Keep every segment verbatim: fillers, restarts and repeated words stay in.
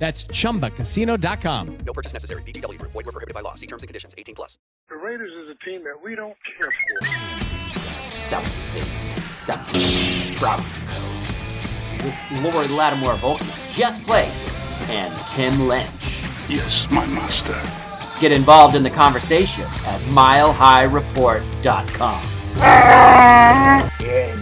That's chumba casino dot com. No purchase necessary. V G W Group. Void where prohibited by law. See terms and conditions. eighteen plus. The Raiders is a team that we don't care for. Something, something. Bravo Code. With Lori Lattimore-Volkman, Jess Place, and Tim Lynch. Yes, my master. Get involved in the conversation at mile high report dot com. Incomplete.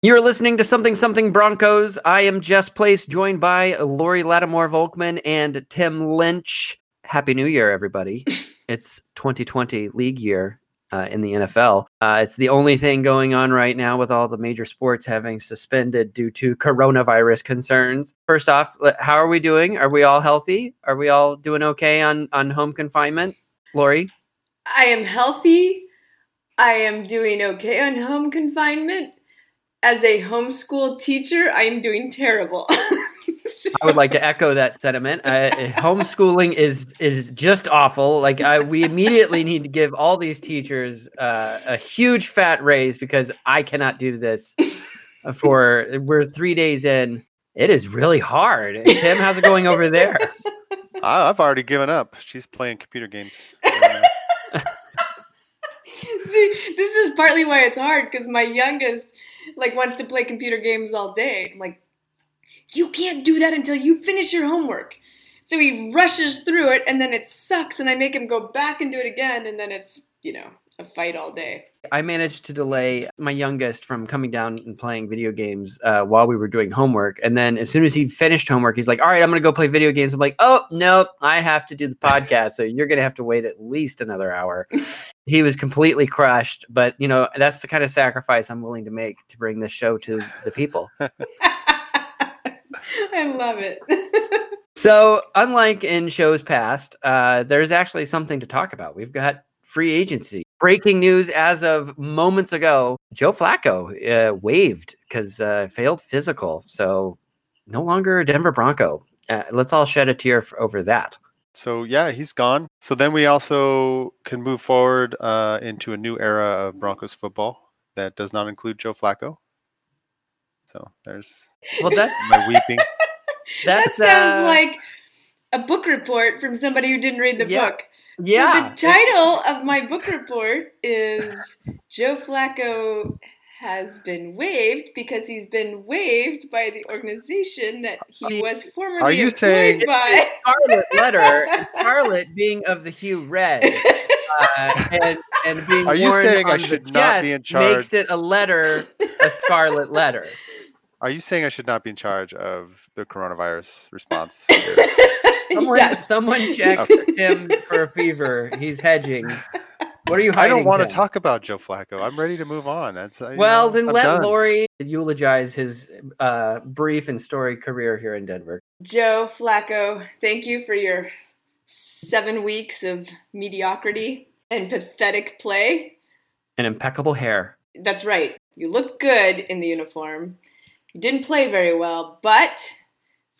You're listening to Something Something Broncos. I am Jess Place, joined by Lori Lattimore-Volkman and Tim Lynch. Happy New Year, everybody. It's twenty twenty league year uh, in the N F L. Uh, it's the only thing going on right now with all the major sports having suspended due to coronavirus concerns. First off, how are we doing? Are we all healthy? Are we all doing okay on, on home confinement? Lori? I am healthy. I am doing okay on home confinement. As a homeschool teacher, I'm doing terrible. so. I would like to echo that sentiment. Uh, homeschooling is is just awful. Like I, we immediately need to give all these teachers uh, a huge fat raise because I cannot do this. For we're three days in. It is really hard. Tim, how's it going over there? I, I've already given up. She's playing computer games. Uh, See, this is partly why it's hard because my youngest. Like, wants to play computer games all day. I'm like, you can't do that until you finish your homework. So he rushes through it, and then it sucks, and I make him go back and do it again, and then it's, you know, a fight all day. I managed to delay my youngest from coming down and playing video games uh, while we were doing homework, and then as soon as he finished homework, he's like, all right, I'm going to go play video games. I'm like, oh, no, I have to do the podcast, so you're going to have to wait at least another hour. He was completely crushed, but, you know, that's the kind of sacrifice I'm willing to make to bring this show to the people. I love it. So, unlike in shows past, uh, there's actually something to talk about. We've got free agency. Breaking news as of moments ago, Joe Flacco uh, waived because uh, failed physical. So no longer a Denver Bronco. Uh, let's all shed a tear for, over that. So, yeah, he's gone. So then we also can move forward uh, into a new era of Broncos football that does not include Joe Flacco. So there's well, that's, my weeping. That sounds uh, like a book report from somebody who didn't read the yeah. book. Yeah. So the title of my book report is Joe Flacco has been waived because he's been waived by the organization that he was formerly Are you saying by. Scarlet letter, Scarlet being of the hue red, uh, and and being. Are you saying I should not be in charge? Makes it a letter, a scarlet letter. Are you saying I should not be in charge of the coronavirus response? someone, yeah. someone checked okay. him for a fever. He's hedging. What are you hiding? I don't want to talk about Joe Flacco. I'm ready to move on. That's well, know, then I'm let done. Lori eulogize his uh, brief and storied career here in Denver. Joe Flacco, thank you for your seven weeks of mediocrity and pathetic play. And impeccable hair. That's right. You look good in the uniform. You didn't play very well, but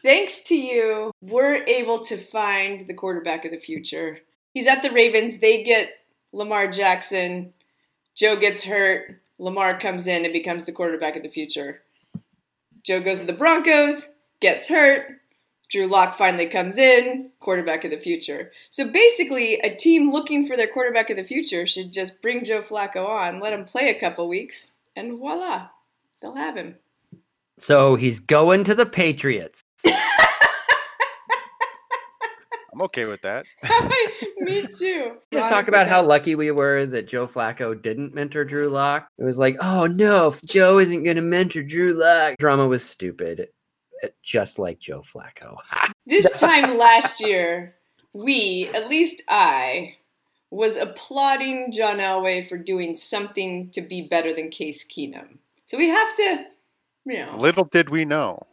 thanks to you, we're able to find the quarterback of the future. He's at the Ravens. They get Lamar Jackson. Joe gets hurt. Lamar comes in and becomes the quarterback of the future. Joe goes to the Broncos, gets hurt. Drew Lock finally comes in, quarterback of the future. So basically, a team looking for their quarterback of the future should just bring Joe Flacco on, let him play a couple weeks, and voila, they'll have him. So he's going to the Patriots. I'm okay with that. Me too. Let's talk about how lucky we were that Joe Flacco didn't mentor Drew Lock. It was like, oh no, if Joe isn't going to mentor Drew Lock. Drama was stupid. Just like Joe Flacco. This time last year, we, at least I, was applauding John Elway for doing something to be better than Case Keenum. So we have to, you know. Little did we know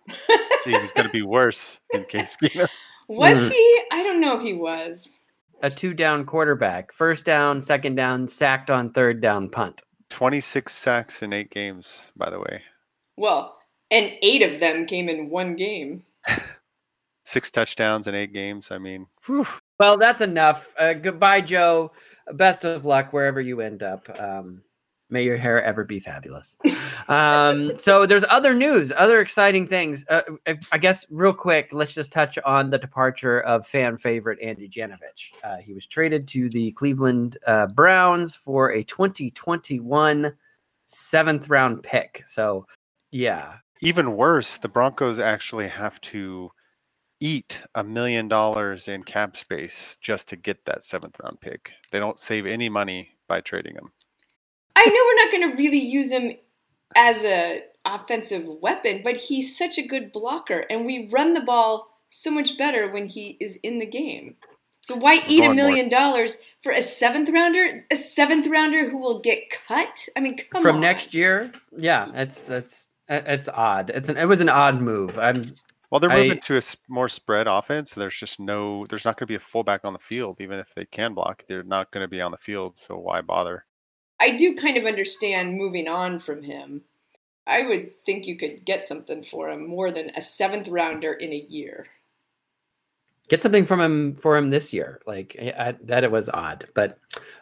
he was going to be worse than Case Keenum. Was he? I don't know if he was. A two-down quarterback. First down, second down, sacked on third down, punt. twenty-six sacks in eight games, by the way. Well, and eight of them came in one game. Six touchdowns in eight games. I mean, whew. Well, that's enough. Uh, goodbye, Joe. Best of luck wherever you end up. Um, may your hair ever be fabulous. um, so there's other news, other exciting things. Uh, I guess real quick, let's just touch on the departure of fan favorite Andy Janovich. Uh, he was traded to the Cleveland uh, Browns for a twenty twenty-one seventh round pick. So, yeah. Even worse, the Broncos actually have to eat a million dollars in cap space just to get that seventh round pick. They don't save any money by trading him. I know we're not going to really use him as an offensive weapon, but he's such a good blocker, and we run the ball so much better when he is in the game. So why eat a million dollars for a seventh rounder? A seventh rounder who will get cut? I mean, come on. From next year? Yeah, that's that's. It's odd. It's an. It was an odd move. I'm. Well, they're moving I, to a more spread offense. So there's just no. There's not going to be a fullback on the field, even if they can block. They're not going to be on the field, so why bother? I do kind of understand moving on from him. I would think you could get something for him more than a seventh rounder in a year. Get something from him for him this year. Like I, I, that, it was odd. But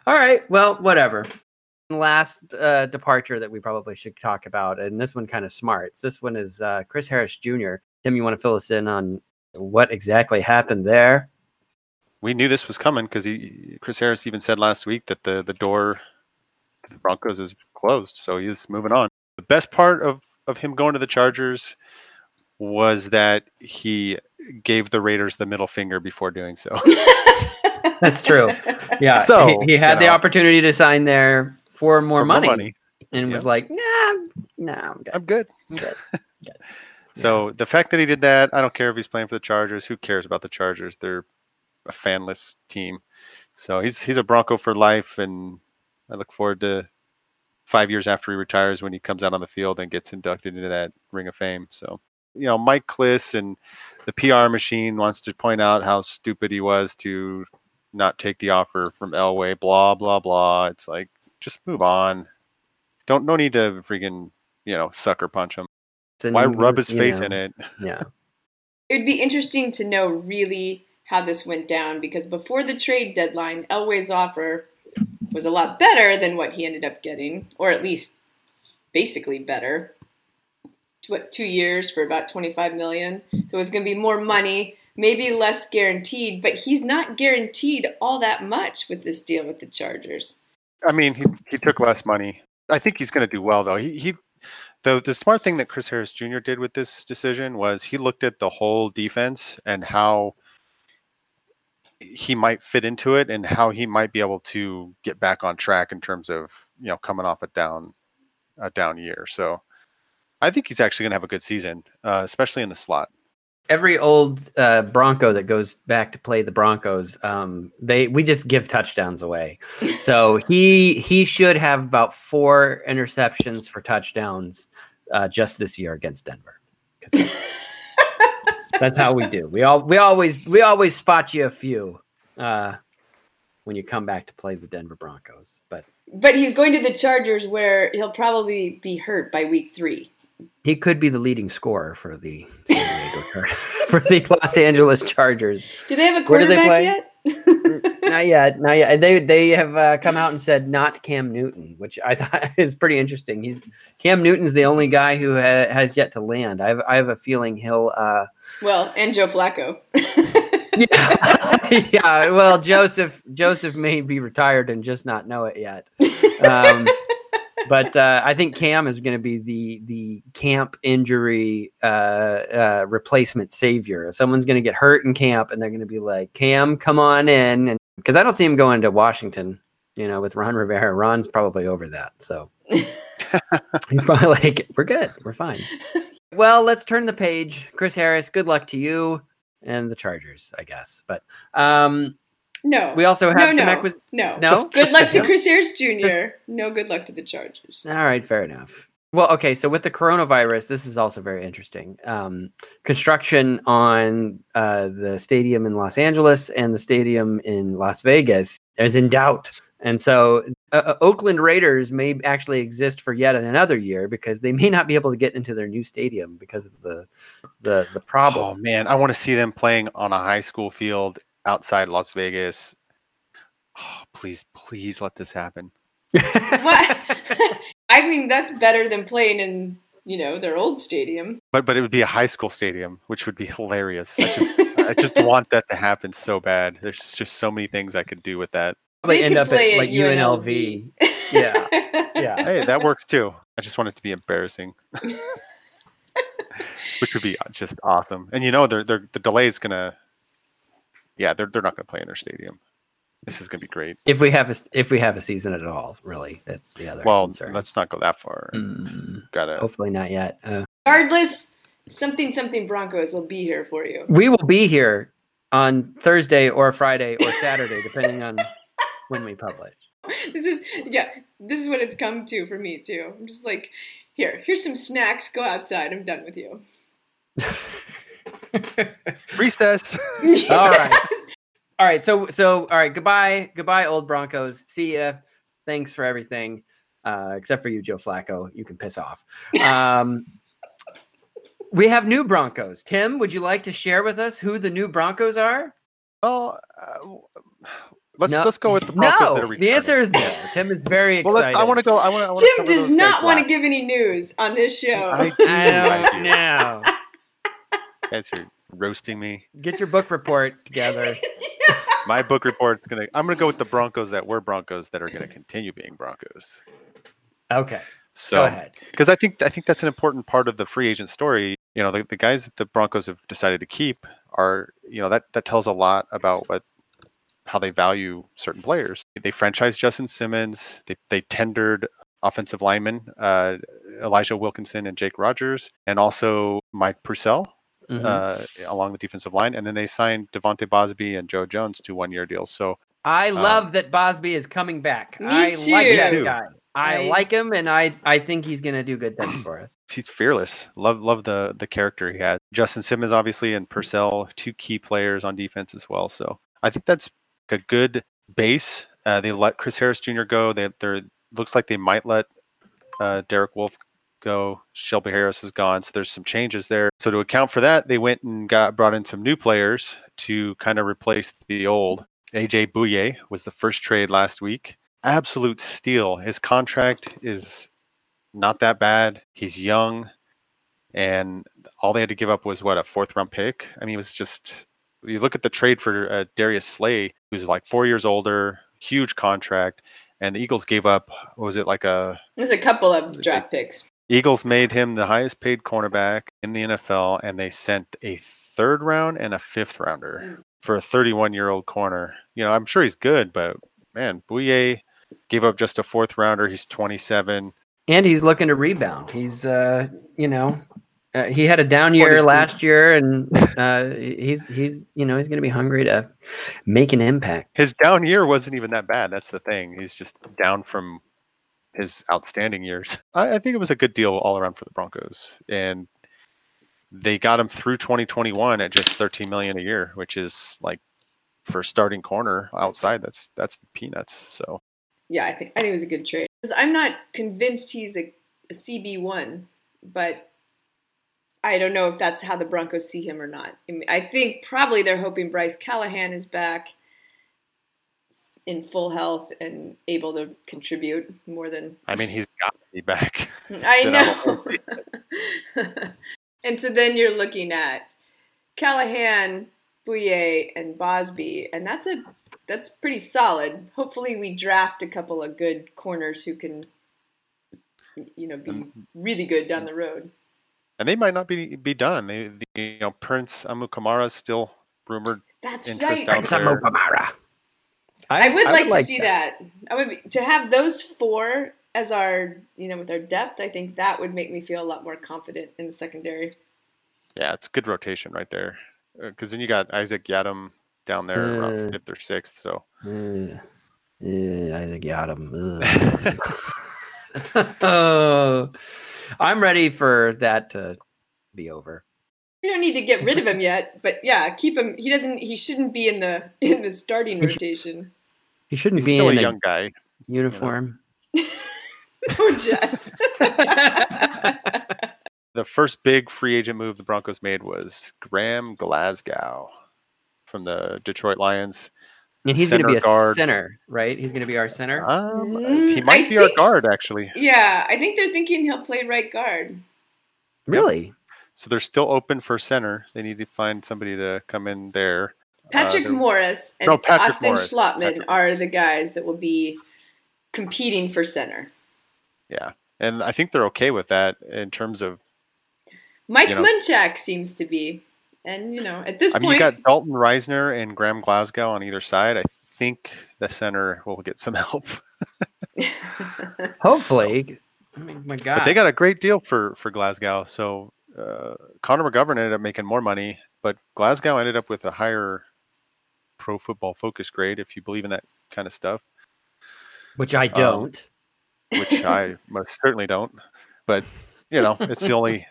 all right. Well, whatever. Last uh, departure that we probably should talk about, and this one kind of smarts. This one is uh, Chris Harris Junior Tim, you want to fill us in on what exactly happened there? We knew this was coming because he, Chris Harris even said last week that the, the door to the Broncos is closed, so he's moving on. The best part of, of him going to the Chargers was that he gave the Raiders the middle finger before doing so. That's true. Yeah, so he, he had the know. opportunity to sign there. For more, for money. more money and yep. was like, nah, nah, I'm good. I'm good. I'm good. good. So yeah. The fact that he did that, I don't care if he's playing for the Chargers. Who cares about the Chargers? They're a fanless team. So he's he's a Bronco for life, and I look forward to five years after he retires when he comes out on the field and gets inducted into that Ring of Fame. So, you know, Mike Kliss and the P R machine wants to point out how stupid he was to not take the offer from Elway, blah, blah, blah. It's like, just move on. Don't no need to freaking, you know, sucker punch him. An, Why rub his face know, in it? Yeah. It would be interesting to know really how this went down, because before the trade deadline, Elway's offer was a lot better than what he ended up getting, or at least basically better. What, two years for about twenty-five million dollars. So it's going to be more money, maybe less guaranteed, but he's not guaranteed all that much with this deal with the Chargers. I mean, he he took less money. I think he's going to do well, though. He he, though the smart thing that Chris Harris Junior did with this decision was he looked at the whole defense and how he might fit into it and how he might be able to get back on track in terms of, you know, coming off a down a down year. So I think he's actually going to have a good season, uh, especially in the slot. Every old uh, Bronco that goes back to play the Broncos, um, they we just give touchdowns away. So he he should have about four interceptions for touchdowns uh, just this year against Denver. That's, that's how we do. We all we always we always spot you a few uh, when you come back to play the Denver Broncos. But but he's going to the Chargers, where he'll probably be hurt by week three. He could be the leading scorer for the for the Los Angeles Chargers. Do they have a quarterback yet? Not yet. Not yet. They they have uh, come out and said not Cam Newton, which I thought is pretty interesting. He's Cam Newton's the only guy who ha- has yet to land. I have I have a feeling he'll. Uh, well, and Joe Flacco. yeah. yeah. Well, Joseph Joseph may be retired and just not know it yet. Um, But uh, I think Cam is going to be the the camp injury uh, uh, replacement savior. Someone's going to get hurt in camp, and they're going to be like, "Cam, come on in," and because I don't see him going to Washington, you know, with Ron Rivera. Ron's probably over that, so he's probably like, "We're good, we're fine." Well, let's turn the page, Chris Harris. Good luck to you and the Chargers, I guess. But um, no, we also have no, some no. acquisitions. No, no? Just, good just luck to him. Chris Harris Junior No, good luck to the Chargers. All right, fair enough. Well, okay, so with the coronavirus, this is also very interesting. Um, construction on uh, the stadium in Los Angeles and the stadium in Las Vegas is in doubt. And so uh, Oakland Raiders may actually exist for yet another year because they may not be able to get into their new stadium because of the the, the problem. Oh, man, I want to see them playing on a high school field outside Las Vegas. Oh, please, please let this happen. I mean, that's better than playing in, you know, their old stadium. But but it would be a high school stadium, which would be hilarious. I just, I just want that to happen so bad. There's just so many things I could do with that. They end up at, like, U N L V. yeah. yeah. Hey, that works too. I just want it to be embarrassing. Which would be just awesome. And, you know, they're, they're, the delay is going to... Yeah, they're they're not going to play in their stadium. This is going to be great. If we have a if we have a season at all, really, that's the other. Well, concern. Let's not go that far. Mm, Gotta. Hopefully not yet. Uh, Regardless, something something Broncos will be here for you. We will be here on Thursday or Friday or Saturday, depending on when we publish. This is yeah. This is what it's come to for me too. I'm just like, here, here's some snacks. Go outside. I'm done with you. Recess. Yes. All right. All right. So, so, all right. Goodbye. Goodbye, old Broncos. See ya. Thanks for everything. Uh, except for you, Joe Flacco. You can piss off. Um, we have new Broncos. Tim, would you like to share with us who the new Broncos are? Well, uh, let's, no. let's go with the Broncos. No, that are the answer is no. Tim is very well, excited. I want to go. I want to. Tim does not want to give any news on this show. I, do, I don't know. Guys, you're roasting me. Get your book report together. yeah. My book report's gonna. I'm gonna go with the Broncos that were Broncos that are gonna continue being Broncos. Okay. So, go ahead. Because I think I think that's an important part of the free agent story. You know, the, the guys that the Broncos have decided to keep are, you know, that that tells a lot about what how they value certain players. They franchised Justin Simmons. They they tendered offensive linemen uh, Elijah Wilkinson and Jake Rogers, and also Mike Purcell. Mm-hmm. Uh, along the defensive line, and then they signed Devontae Bosby and Joe Jones to one-year deals. So I love um, that Bosby is coming back. Me I too. like that too. guy. I right? like him, and I, I think he's going to do good things for us. He's fearless. Love love the the character he has. Justin Simmons, obviously, and Purcell, two key players on defense as well. So I think that's a good base. Uh, they let Chris Harris Junior go. They they're looks like they might let uh, Derek Wolfe go. Shelby Harris is gone, so there's some changes there. So to account for that, they went and got brought in some new players to kind of replace the old. A J Bouye was the first trade last week. Absolute steal. His contract is not that bad. He's young, and all they had to give up was what, a fourth round pick? I mean, it was just, you look at the trade for uh, Darius Slay, who's like four years older, huge contract, and the Eagles gave up, what was it, like a... It was a couple of draft a, picks. Eagles made him the highest paid cornerback in the N F L, and they sent a third round and a fifth rounder mm. for a thirty-one-year-old corner. You know, I'm sure he's good, but man, Bouye gave up just a fourth rounder. He's twenty-seven. And he's looking to rebound. He's, uh, you know, uh, he had a down year last year, and uh, he's, he's, you know, he's going to be hungry to make an impact. His down year wasn't even that bad. That's the thing. He's just down from his outstanding years. I, I think it was a good deal all around for the Broncos, and they got him through twenty twenty-one at just thirteen million dollars a year, which is like for starting corner outside. That's that's peanuts. So yeah, I think I think it was a good trade. I'm not convinced he's a, a C B one, but I don't know if that's how the Broncos see him or not. I mean, I think probably they're hoping Bryce Callahan is back in full health and able to contribute more than... I mean, he's got to be back. I know. And so then you're looking at Callahan, Bouye, and Bosby, and that's a... That's pretty solid. Hopefully we draft a couple of good corners who can, you know, be really good down the road. And they might not be be done. They, the, you know, Prince Amukamara is still rumored. That's interest right. Out Prince there. Amukamara. I, I would I like would to like see that. that. I would be, to have those four as our, you know, with our depth. I think that would make me feel a lot more confident in the secondary. Yeah, it's good rotation right there. Because then you got Isaac Yadam down there uh, around fifth or sixth, so uh, yeah, Isaac Yadam. Oh, I'm ready for that to be over. We don't need to get rid of him yet, but yeah, keep him. He doesn't. He shouldn't be in the in the starting he rotation. Sh- he shouldn't He's be still in a young guy uniform. You know? Oh, Jess. The first big free agent move the Broncos made was Graham Glasgow from the Detroit Lions. And he's going to be a guard. Center, right? He's going to be our center. Um, mm, he might I be think, our guard, actually. Yeah, I think they're thinking he'll play right guard. Really? Yep. So they're still open for center. They need to find somebody to come in there. Patrick uh, Morris and no, Patrick Austin Morris. Schlotman Patrick are the guys that will be competing for center. Yeah, and I think they're okay with that in terms of... Mike you know, Munchak seems to be. And, you know, at this I mean, point... I mean, you got Dalton Reisner and Graham Glasgow on either side. I think the center will get some help. Hopefully. So, I mean, my God. But they got a great deal for, for Glasgow. So uh, Connor McGovern ended up making more money, but Glasgow ended up with a higher Pro Football Focus grade, if you believe in that kind of stuff. Which I don't. Um, which I most certainly don't. But... You know, it's the only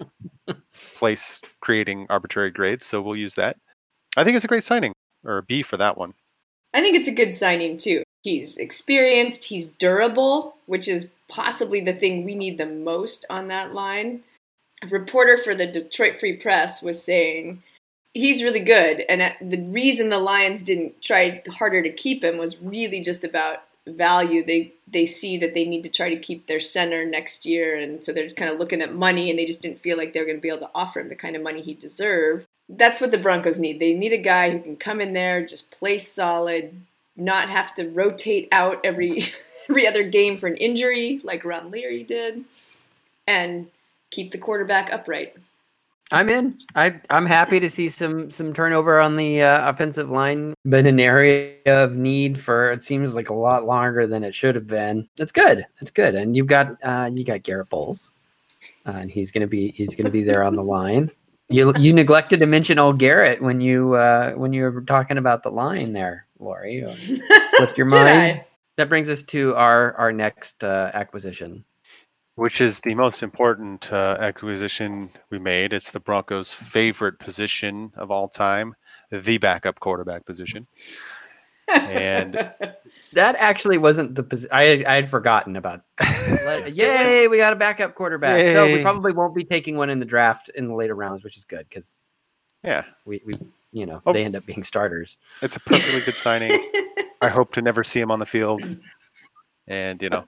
place creating arbitrary grades, so we'll use that. I think it's a great signing, or a B for that one. I think it's a good signing, too. He's experienced, he's durable, which is possibly the thing we need the most on that line. A reporter for the Detroit Free Press was saying he's really good, and the reason the Lions didn't try harder to keep him was really just about value. They they see that they need to try to keep their center next year, and so they're kind of looking at money, and they just didn't feel like they were going to be able to offer him the kind of money he deserved. That's what the Broncos need. They need a guy who can come in there, just play solid, not have to rotate out every every other game for an injury like Ron Leary did, and keep the quarterback upright. I'm in. I, I'm happy to see some some turnover on the uh, offensive line. Been an area of need for, it seems like, a lot longer than it should have been. That's good. That's good. And you've got uh, you got Garrett Bowles, uh, and he's gonna be he's gonna be there on the line. You you neglected to mention old Garrett when you uh, when you were talking about the line there, Lori. You slipped your mind. I? That brings us to our our next uh, acquisition, which is the most important uh, acquisition we made. It's the Broncos' favorite position of all time, the backup quarterback position. And that actually wasn't the position. I, I had forgotten about it. Yay, we got a backup quarterback. Yay. So we probably won't be taking one in the draft in the later rounds, which is good because yeah, we, we you know oh, they end up being starters. It's a perfectly good signing. I hope to never see him on the field. And, you know,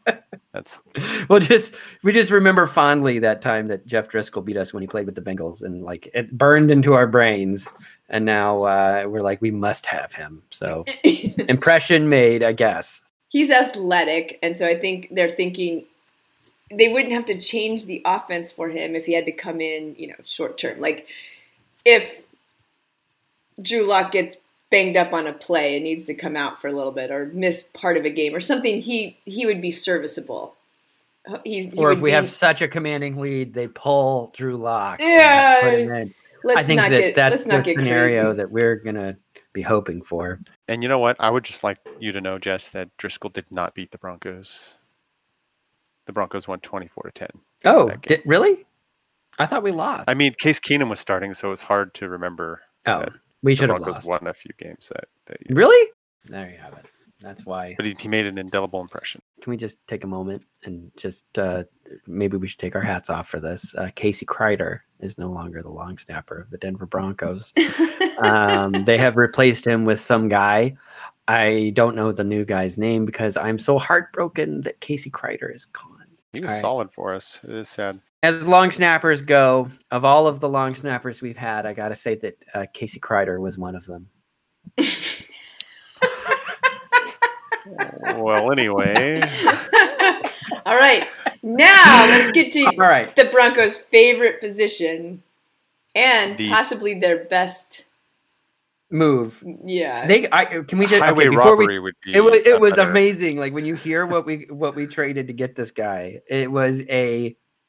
that's well, just we just remember fondly that time that Jeff Driskel beat us when he played with the Bengals, and like it burned into our brains. And now uh, we're like, we must have him. So impression made, I guess. He's athletic. And so I think they're thinking they wouldn't have to change the offense for him if he had to come in, you know, short term. Like if Drew Lock gets banged up on a play and needs to come out for a little bit or miss part of a game or something, he he would be serviceable. he's he or if we be... have such a commanding lead, they pull Drew Lock. Yeah, put him in. Let's I think not that get, that's let's the not get scenario crazy. That we're gonna be hoping for. And you know what? I would just like you to know, Jess, that Driskel did not beat the Broncos. The Broncos won twenty-four to ten. Oh, did, really? I thought we lost. I mean, Case Keenum was starting, so it was hard to remember. Oh, that we should have lost. Won a few games that. that really? There you have it. That's why. But he, he made an indelible impression. Can we just take a moment and just uh, maybe we should take our hats off for this? Uh, Casey Kreider is no longer the long snapper of the Denver Broncos. um, they have replaced him with some guy. I don't know the new guy's name because I'm so heartbroken that Casey Kreider is gone. He was all solid right. for us. It is sad. As long snappers go, of all of the long snappers we've had, I got to say that uh, Casey Kreider was one of them. Well, anyway. All right. Now let's get to all right. the Broncos' favorite position and the possibly their best move. Yeah. They I, can we just highway okay, robbery we, would be It was it was better. Amazing. Like when you hear what we what we traded to get this guy. It was a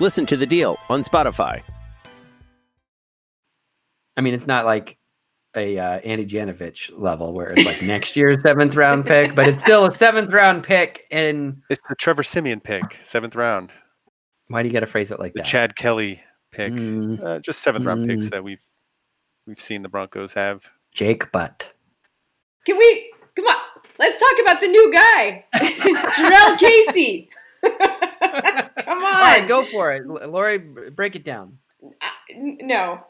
Listen to The Deal on Spotify. I mean, it's not like a uh, Andy Janovich level where it's like next year's seventh round pick, but it's still a seventh round pick. And it's the Trevor Simeon pick, seventh round. Why do you got to phrase it like the that? The Chad Kelly pick, mm. uh, just seventh round mm. picks that we've we've seen the Broncos have. Jake Butt. Can we come on? Let's talk about the new guy, Jarrell Casey. Come on, all right, go for it, Lori. Break it down. Uh, n- no.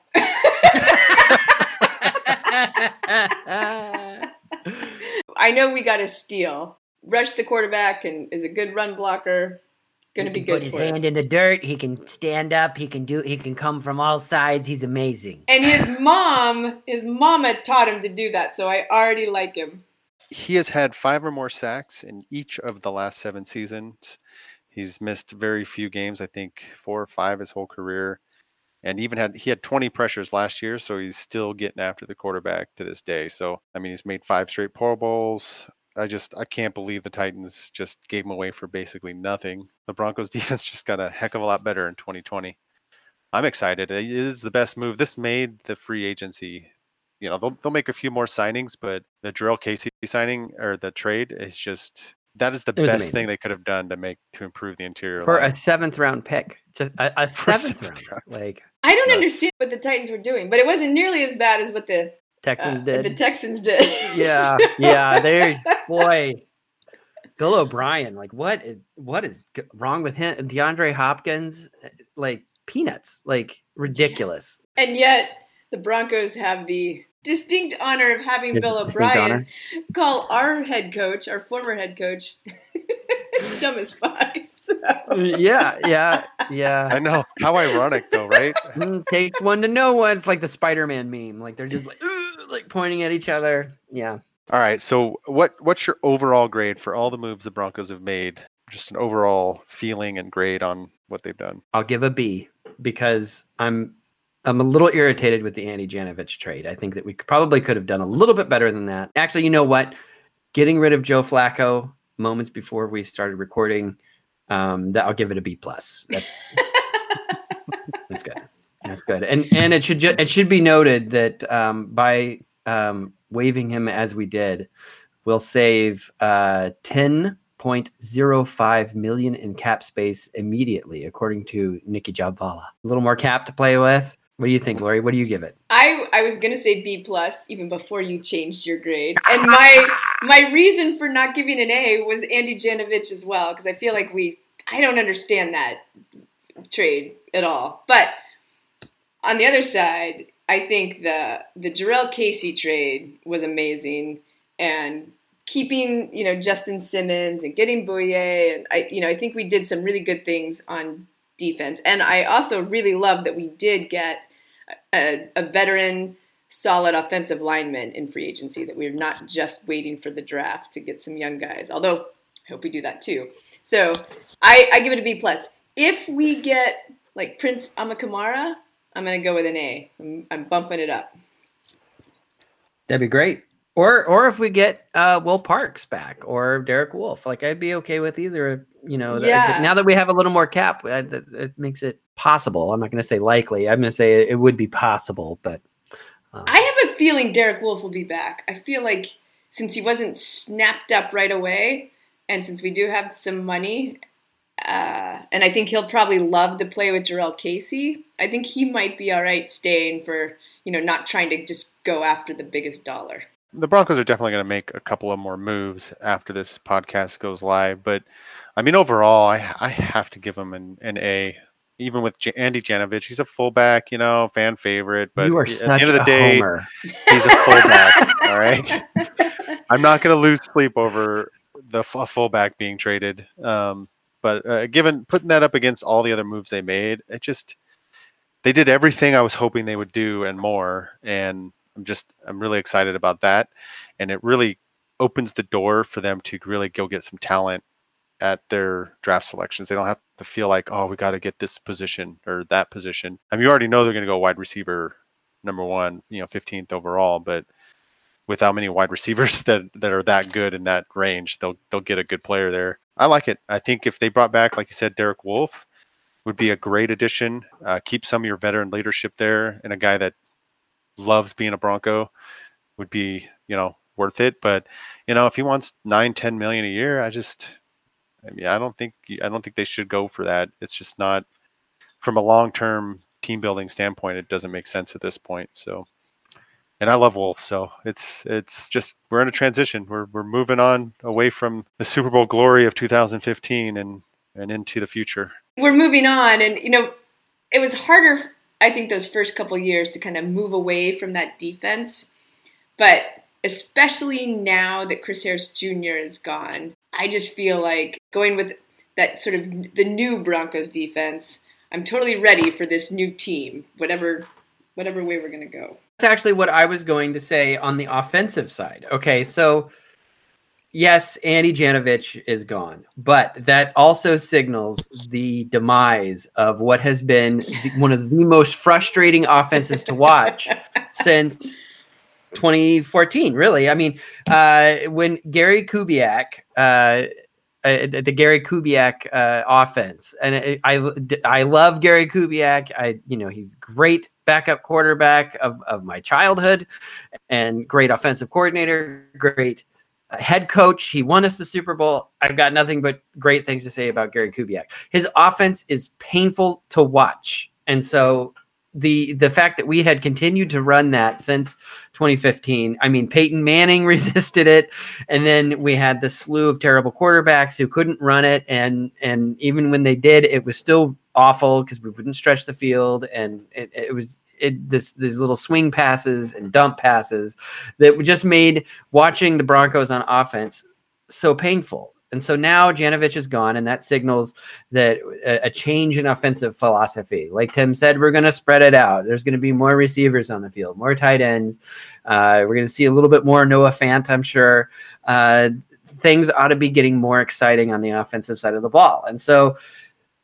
I know we got a steal. Rush the quarterback and is a good run blocker. Going to be good. Put his hand in the dirt. He can stand up. He can do. He can come from all sides. He's amazing. And his mom, his mama taught him to do that. So I already like him. He has had five or more sacks in each of the last seven seasons. He's missed very few games. I think four or five his whole career. And even had he had twenty pressures last year, so he's still getting after the quarterback to this day. So, I mean, he's made five straight Pro Bowls. I just, I can't believe the Titans just gave him away for basically nothing. The Broncos defense just got a heck of a lot better in twenty twenty. I'm excited. It is the best move. This made the free agency. You know, they'll, they'll make a few more signings, but the Jarrell Casey signing or the trade is just... That is the best amazing. thing they could have done to make to improve the interior for line. A seventh round pick. Just a, a seventh, seventh round. round. Like I don't nuts. understand what the Titans were doing, but it wasn't nearly as bad as what the Texans uh, did. The Texans did. Yeah, yeah. They boy, Bill O'Brien. Like what? Is, what is wrong with him? DeAndre Hopkins, like peanuts, like ridiculous. And yet the Broncos have the distinct honor of having Bill O'Brien call our head coach, our former head coach, dumb as fuck. So. Yeah, yeah, yeah. I know. How ironic, though, right? Takes one to know one. It's like the Spider-Man meme. Like they're just like, like pointing at each other. Yeah. All right. So, what what's your overall grade for all the moves the Broncos have made? Just an overall feeling and grade on what they've done. I'll give a B because I'm. I'm a little irritated with the Andy Janovich trade. I think that we probably could have done a little bit better than that. Actually, you know what? Getting rid of Joe Flacco moments before we started recording, um, that I'll give it a B plus. That's that's good. That's good. And and it should ju- it should be noted that um, by um, waiving him as we did, we'll save uh, ten eight point zero five million dollars in cap space immediately, according to Nikki Jhabvala. A little more cap to play with. What do you think, Lori? What do you give it? I, I was going to say B plus even before you changed your grade. And my my reason for not giving an A was Andy Janovich as well, because I feel like we – I don't understand that trade at all. But on the other side, I think the, the Jarrell Casey trade was amazing, and keeping, you know, Justin Simmons and getting Bouye, and I, you know, I think we did some really good things on defense. And I also really love that we did get a, a veteran, solid offensive lineman in free agency, that we're not just waiting for the draft to get some young guys, although I hope we do that too. So I, I give it a B plus. If we get like Prince Amukamara, I'm going to go with an A. I'm, I'm bumping it up. That'd be great. Or or if we get uh, Will Parks back or Derek Wolfe, like I'd be okay with either. You know, yeah. Now that we have a little more cap, I, that, it makes it possible. I'm not going to say likely. I'm going to say it, it would be possible. But um. I have a feeling Derek Wolfe will be back. I feel like since he wasn't snapped up right away, and since we do have some money, uh, and I think he'll probably love to play with Jarrell Casey, I think he might be all right staying for, you know, not trying to just go after the biggest dollar. The Broncos are definitely going to make a couple of more moves after this podcast goes live. But, I mean, overall, I, I have to give him an, an A. Even with J- Andy Janovich, he's a fullback, you know, fan favorite. But you are at such the end of the day, homer. He's a fullback, all right? I'm not going to lose sleep over the f- fullback being traded. Um, but uh, given putting that up against all the other moves they made, it just – they did everything I was hoping they would do and more. And – I'm just, I'm really excited about that. And it really opens the door for them to really go get some talent at their draft selections. They don't have to feel like, oh, we got to get this position or that position. I mean, you already know they're going to go wide receiver number one, you know, fifteenth overall, but with how many wide receivers that, that are that good in that range, they'll, they'll get a good player there. I like it. I think if they brought back, like you said, Derek Wolfe would be a great addition. Uh, keep some of your veteran leadership there, and a guy that loves being a Bronco would be, you know, worth it. But, you know, if he wants nine, ten million a year, I just, I mean, I don't think, I don't think they should go for that. It's just not, from a long-term team building standpoint, it doesn't make sense at this point. So, and I love Wolf. So it's, it's just, we're in a transition. We're, we're moving on away from the Super Bowl glory of two thousand fifteen and, and into the future. We're moving on. And, you know, it was harder, I think, those first couple years to kind of move away from that defense. But especially now that Chris Harris Junior is gone, I just feel like going with that sort of the new Broncos defense, I'm totally ready for this new team, whatever whatever way we're going to go. That's actually what I was going to say on the offensive side. Okay, so yes, Andy Janovich is gone, but that also signals the demise of what has been one of the most frustrating offenses to watch since twenty fourteen, really. I mean, uh, when Gary Kubiak, uh, uh, the Gary Kubiak uh, offense, and I, I, I love Gary Kubiak. I, you know, he's great backup quarterback of, of my childhood and great offensive coordinator, great head coach. He won us the Super Bowl. I've got nothing but great things to say about Gary Kubiak. His offense is painful to watch. And so the the fact that we had continued to run that since twenty fifteen, I mean, Peyton Manning resisted it. And then we had the slew of terrible quarterbacks who couldn't run it. And, and even when they did, it was still awful because we wouldn't stretch the field. And it, it was It, this, these little swing passes and dump passes that just made watching the Broncos on offense so painful. And so now Janovich is gone, and that signals that a, a change in offensive philosophy. Like Tim said, we're going to spread it out. There's going to be more receivers on the field, more tight ends. Uh, we're going to see a little bit more Noah Fant, I'm sure. Uh, things ought to be getting more exciting on the offensive side of the ball. And so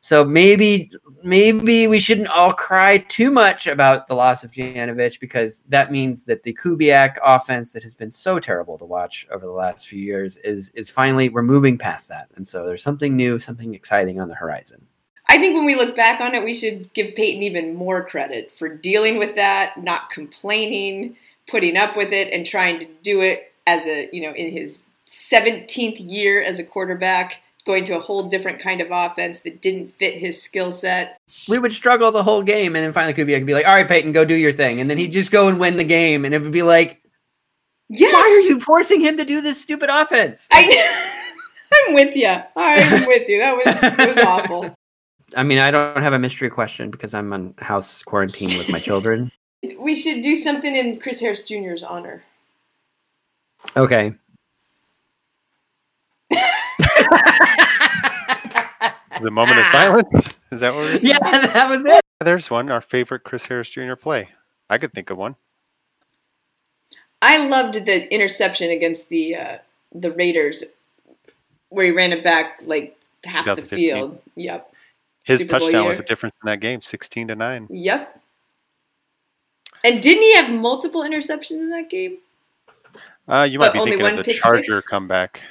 So maybe maybe we shouldn't all cry too much about the loss of Janovich, because that means that the Kubiak offense that has been so terrible to watch over the last few years is is finally, we're moving past that. And so there's something new, something exciting on the horizon. I think when we look back on it, we should give Peyton even more credit for dealing with that, not complaining, putting up with it, and trying to do it as a, you know, in his seventeenth year as a quarterback, going to a whole different kind of offense that didn't fit his skill set. We would struggle the whole game, and then finally Kubiak could be like, all right, Peyton, go do your thing. And then he'd just go and win the game, and it would be like, yes. Why are you forcing him to do this stupid offense? I, I'm with you. I'm with you. That was, that was awful. I mean, I don't have a mystery question because I'm on house quarantine with my children. We should do something in Chris Harris Junior's honor. Okay. The moment of silence? Is that what we're doing? Yeah, that was it. There's one, our favorite Chris Harris Junior play. I could think of one. I loved the interception against the uh, the Raiders where he ran it back like half the field. Yep. His Super touchdown was the difference in that game, sixteen to nine. Yep. And didn't he have multiple interceptions in that game? Uh, you might but be thinking of the Charger six? comeback.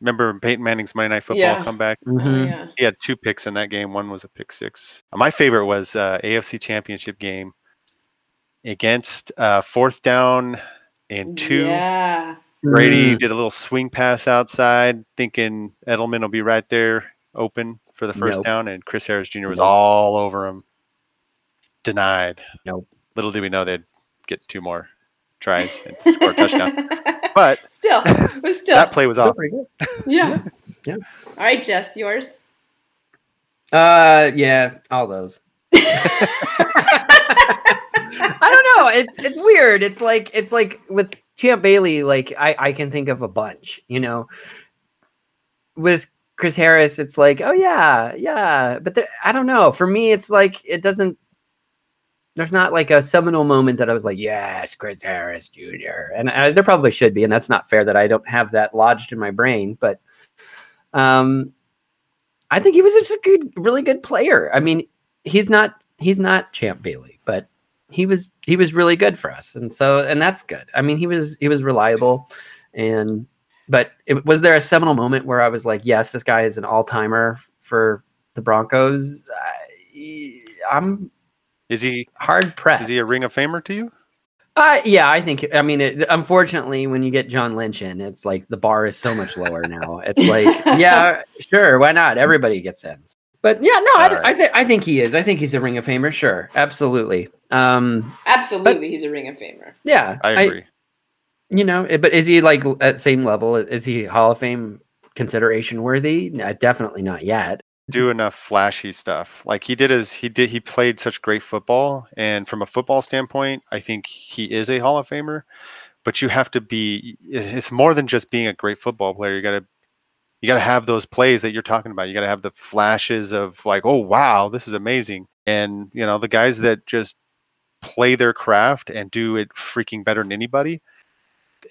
Remember Peyton Manning's Monday Night Football yeah. comeback? Mm-hmm. Oh, yeah. He had two picks in that game. One was a pick six. My favorite was uh, A F C Championship game against uh, fourth down and two. Yeah. Brady mm. did a little swing pass outside, thinking Edelman will be right there open for the first nope. down, and Chris Harris Junior was nope. all over him. Denied. Nope. Little did we know they'd get two more tries and score a touchdown. But still, but still, that play was still awesome. Yeah. yeah. All right, Jess, yours. Uh, yeah, all those. I don't know. It's it's weird. It's like it's like with Champ Bailey. Like I, I can think of a bunch. You know, with Chris Harris, it's like oh yeah, yeah. But there, I don't know. For me, it's like it doesn't. There's not like a seminal moment that I was like, yes, Chris Harris Junior And I, there probably should be. And that's not fair that I don't have that lodged in my brain. But um, I think he was just a good, really good player. I mean, he's not, he's not Champ Bailey, but he was, he was really good for us. And so, and that's good. I mean, he was, he was reliable. And, but it, was there a seminal moment where I was like, yes, this guy is an all timer for the Broncos? I, I'm, Is he hard pressed? Is he a Ring of Famer to you? Uh, yeah, I think. I mean, it, unfortunately, when you get John Lynch in, it's like the bar is so much lower now. It's like, yeah, sure, why not? Everybody gets in. But yeah, no, I, right. I think I think he is. I think he's a Ring of Famer. Sure, absolutely, um, absolutely, but, he's a Ring of Famer. Yeah, I agree. I, you know, but is he like at same level? Is he Hall of Fame consideration worthy? No, definitely not yet. Do enough flashy stuff like he did as he did he played such great football, and from a football standpoint I think he is a Hall of Famer, but you have to be, it's more than just being a great football player. You gotta you gotta have those plays that you're talking about. You gotta have the flashes of like, oh wow, this is amazing. And you know, the guys that just play their craft and do it freaking better than anybody,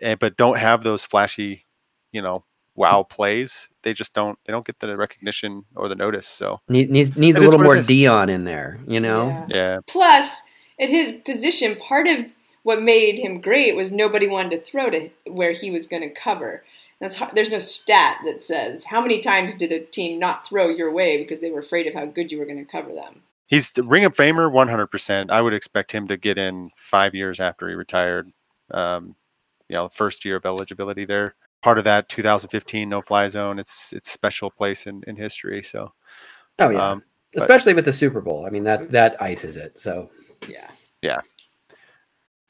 and but don't have those flashy, you know, wow plays, they just don't they don't get the recognition or the notice. So needs needs a little more Dion in there, you know. Yeah. yeah. Plus, at his position, part of what made him great was nobody wanted to throw to where he was going to cover. That's hard. There's no stat that says how many times did a team not throw your way because they were afraid of how good you were going to cover them. He's the Ring of Famer, one hundred percent. I would expect him to get in five years after he retired. Um, you know, first year of eligibility there. Part of that two thousand fifteen no-fly zone, it's it's special place in, in history. So, oh yeah, um, especially but, with the Super Bowl. I mean that that ices it. So yeah, yeah.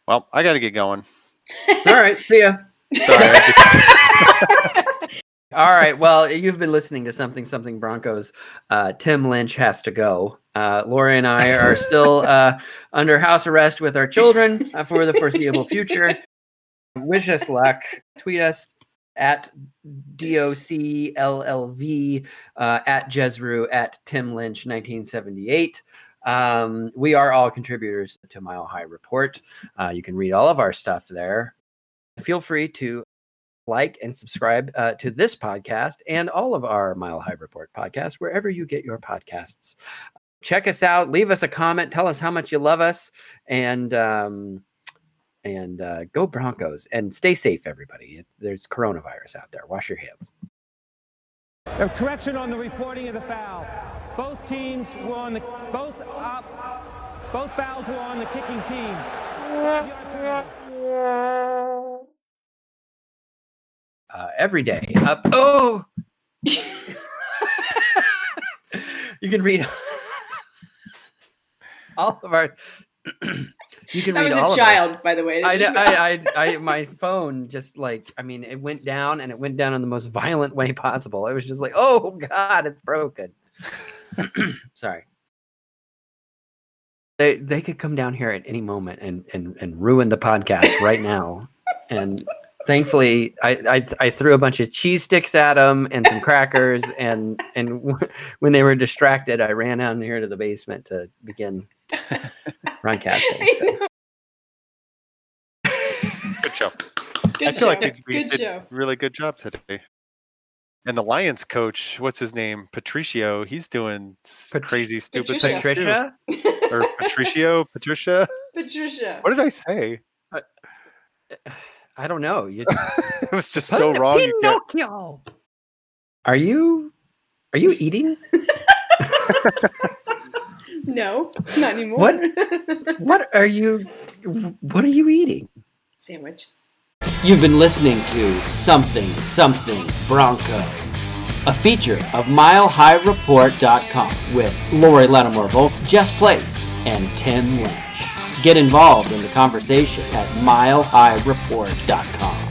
Well, I got to get going. All right, see ya. Sorry, I just... All right, well, you've been listening to Something Something Broncos. Uh, Tim Lynch has to go. Uh, Laura and I are still uh, under house arrest with our children uh, for the foreseeable future. Wish us luck. Tweet us. At D O C L L V, uh, at Jezru, at Tim Lynch, nineteen seventy-eight. Um, we are all contributors to Mile High Report. Uh, you can read all of our stuff there. Feel free to like and subscribe uh, to this podcast and all of our Mile High Report podcasts, wherever you get your podcasts. Check us out. Leave us a comment. Tell us how much you love us. And... Um, And uh, go Broncos, and stay safe, everybody. It, there's coronavirus out there. Wash your hands. A correction on the reporting of the foul. Both teams were on the both uh, both fouls were on the kicking team. uh, every day. Up, oh, you can read all of our. You can I read was all a child, of by the way. I, I, I, I, my phone just like, I mean, it went down and it went down in the most violent way possible. It was just like, oh God, it's broken. Sorry. They they could come down here at any moment and and, and ruin the podcast right now. And thankfully, I, I I threw a bunch of cheese sticks at them and some crackers. and and w- when they were distracted, I ran down here to the basement to begin run casting. So. Good show. Good I feel show. like we, we good did show. really good job today. And the Lions coach, what's his name? Patricio. He's doing Pat- crazy, stupid Patricia. things. Patricia? Or Patricio? Patricia? Patricia. What did I say? I, I don't know. You, it was just so wrong. Pinocchio. You are you? Are you eating? No, not anymore. What? What are you? What are you eating? Sandwich. You've been listening to Something Something Broncos, a feature of mile high report dot com with Lori Lattimore-Volkman, Jess Place, and Tim Lynch. Get involved in the conversation at mile high report dot com.